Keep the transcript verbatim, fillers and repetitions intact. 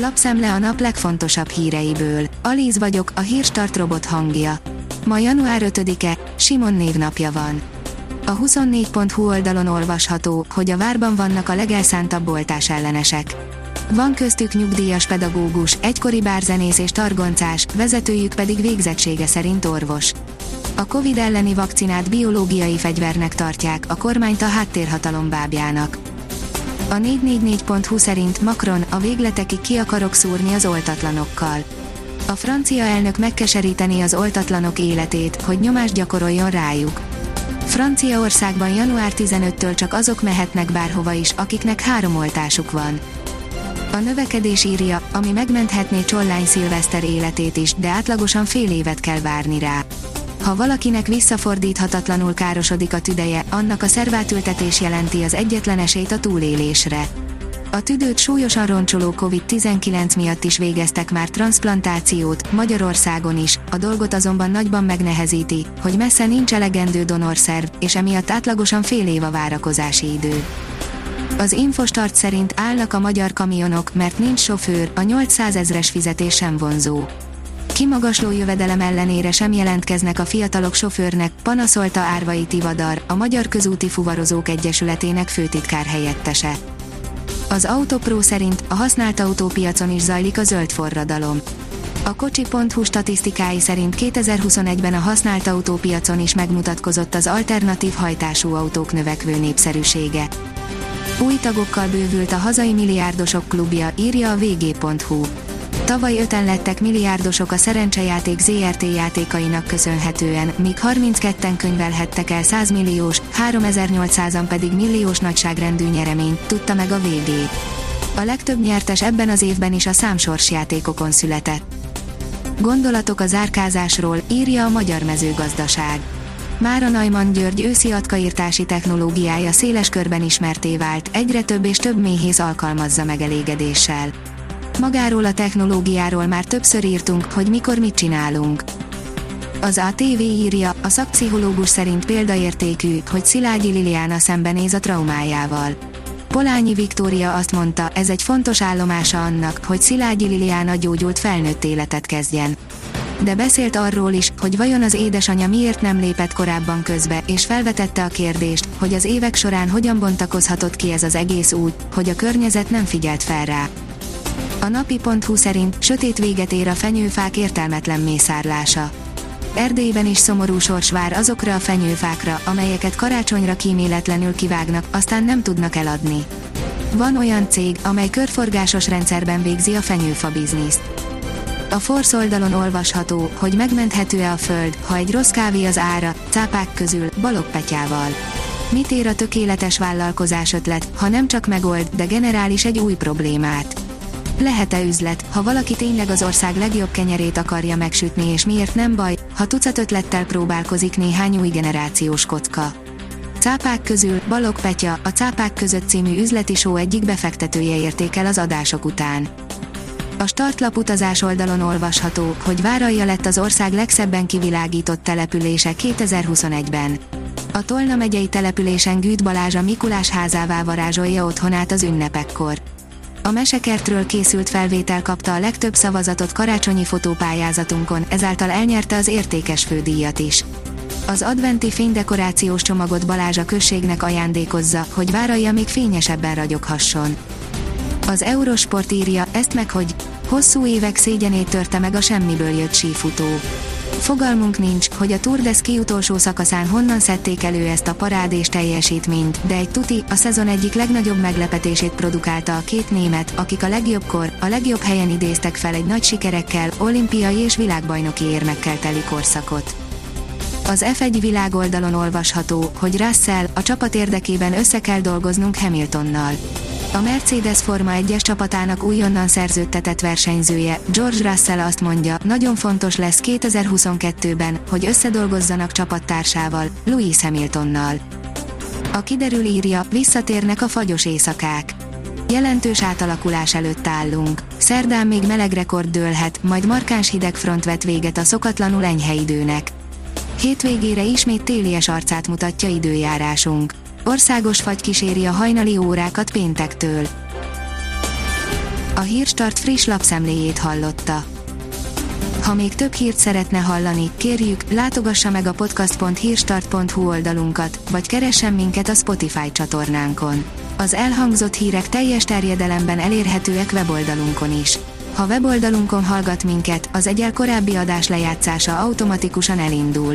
Lapszemle a nap legfontosabb híreiből. Aliz vagyok, a hírstart robot hangja. Ma január ötödike, Simon névnapja van. A huszonnégy pont hú oldalon olvasható, hogy a várban vannak a legelszántabb oltás ellenesek. Van köztük nyugdíjas pedagógus, egykori bárzenész és targoncás, vezetőjük pedig végzettsége szerint orvos. A Covid elleni vakcinát biológiai fegyvernek tartják, a kormányt a háttérhatalom bábjának. A négyszáznegyvennégy pont hú szerint Macron, a végletekig ki akarok szúrni az oltatlanokkal. A francia elnök megkeseríteni az oltatlanok életét, hogy nyomást gyakoroljon rájuk. Franciaországban január tizenötödikétől csak azok mehetnek bárhova is, akiknek három oltásuk van. A növekedés írja, ami megmenthetné Csollány Szilveszter életét is, de átlagosan fél évet kell várni rá. Ha valakinek visszafordíthatatlanul károsodik a tüdeje, annak a szervátültetés jelenti az egyetlen esélyt a túlélésre. A tüdőt súlyosan roncsoló kovid tizenkilenc miatt is végeztek már transzplantációt, Magyarországon is, a dolgot azonban nagyban megnehezíti, hogy messze nincs elegendő donorszerv, és emiatt átlagosan fél év a várakozási idő. Az Infostart szerint állnak a magyar kamionok, mert nincs sofőr, a nyolcszázezres fizetés sem vonzó. Kimagasló jövedelem ellenére sem jelentkeznek a fiatalok sofőrnek, panaszolta Árvai Tivadar, a Magyar Közúti Fuvarozók Egyesületének főtitkár helyettese. Az Autopro szerint a használt autópiacon is zajlik a zöld forradalom. A kocsi pont hú statisztikái szerint kétezer-huszonegyben a használt autópiacon is megmutatkozott az alternatív hajtású autók növekvő népszerűsége. Új tagokkal bővült a hazai milliárdosok klubja, írja a vg pont hú. Tavaly öten lettek milliárdosok a szerencsejáték zé er té játékainak köszönhetően, míg harmincketten könyvelhettek el száz milliós, háromezer-nyolcszázan pedig milliós nagyságrendű nyereményt, tudta meg a vé bé. A legtöbb nyertes ebben az évben is a számsorsjátékokon született. Gondolatok a zárkázásról, írja a Magyar Mezőgazdaság. Már a Naiman György őszi agykairtási technológiája széles körben ismerté vált, egyre több és több méhész alkalmazza megelégedéssel. Magáról a technológiáról már többször írtunk, hogy mikor mit csinálunk. Az á té vé írja, a szakpszichológus szerint példaértékű, hogy Szilágyi Liliána szembenéz a traumájával. Polányi Viktória azt mondta, ez egy fontos állomása annak, hogy Szilágyi Liliána gyógyult felnőtt életet kezdjen. De beszélt arról is, hogy vajon az édesanyja miért nem lépett korábban közbe, és felvetette a kérdést, hogy az évek során hogyan bontakozhatott ki ez az egész úgy, hogy a környezet nem figyelt fel rá. A napi pont hú szerint sötét véget ér a fenyőfák értelmetlen mészárlása. Erdélyben is szomorú sors vár azokra a fenyőfákra, amelyeket karácsonyra kíméletlenül kivágnak, aztán nem tudnak eladni. Van olyan cég, amely körforgásos rendszerben végzi a fenyőfa bizniszt. A Force oldalon olvasható, hogy megmenthető-e a föld, ha egy rossz kávé az ára, cápák közül, Balog Petyával. Mit ér a tökéletes vállalkozás ötlet, ha nem csak megold, de generál is egy új problémát? Lehet-e üzlet, ha valaki tényleg az ország legjobb kenyerét akarja megsütni, és miért nem baj, ha tucat ötlettel próbálkozik néhány új generációs kocka? Cápák közül, Balog Petya, a Cápák között című üzleti show egyik befektetője értékel az adások után. A Startlap utazás oldalon olvasható, hogy Váralja lett az ország legszebben kivilágított települése kétezer-huszonegyben. A Tolna megyei településen Gűt Balázsa Mikulás házává varázsolja otthonát az ünnepekkor. A Mesekertről készült felvétel kapta a legtöbb szavazatot karácsonyi fotópályázatunkon, ezáltal elnyerte az értékes fődíjat is. Az adventi fénydekorációs csomagot Balázsa községnek ajándékozza, hogy Váralja még fényesebben ragyoghasson. Az Eurosport írja, ezt meg hogy hosszú évek szégyenét törte meg a semmiből jött sífutó. Fogalmunk nincs, hogy a Tour de Ski utolsó szakaszán honnan szedték elő ezt a parádés teljesítményt, de egy tuti, a szezon egyik legnagyobb meglepetését produkálta a két német, akik a legjobbkor, a legjobb helyen idéztek fel egy nagy sikerekkel, olimpiai és világbajnoki érmekkel teli korszakot. Az ef egy világoldalon olvasható, hogy Russell, a csapat érdekében össze kell dolgoznunk Hamiltonnal. A Mercedes Forma egyes csapatának újonnan szerződtetett versenyzője, George Russell azt mondja, nagyon fontos lesz kétezer-huszonkettőben, hogy összedolgozzanak csapattársával, Lewis Hamiltonnal. A Kiderül írja, visszatérnek a fagyos éjszakák. Jelentős átalakulás előtt állunk. Szerdán még meleg rekord dőlhet, majd markáns hidegfront vet véget a szokatlanul enyhe időnek. Hétvégére ismét télies arcát mutatja időjárásunk. Országos fagy kíséri a hajnali órákat péntektől. A Hírstart friss lapszemléjét hallotta. Ha még több hírt szeretne hallani, kérjük, látogassa meg a podcast pont hírstart pont hú oldalunkat, vagy keressen minket a Spotify csatornánkon. Az elhangzott hírek teljes terjedelemben elérhetőek weboldalunkon is. Ha weboldalunkon hallgat minket, az egyel korábbi adás lejátszása automatikusan elindul.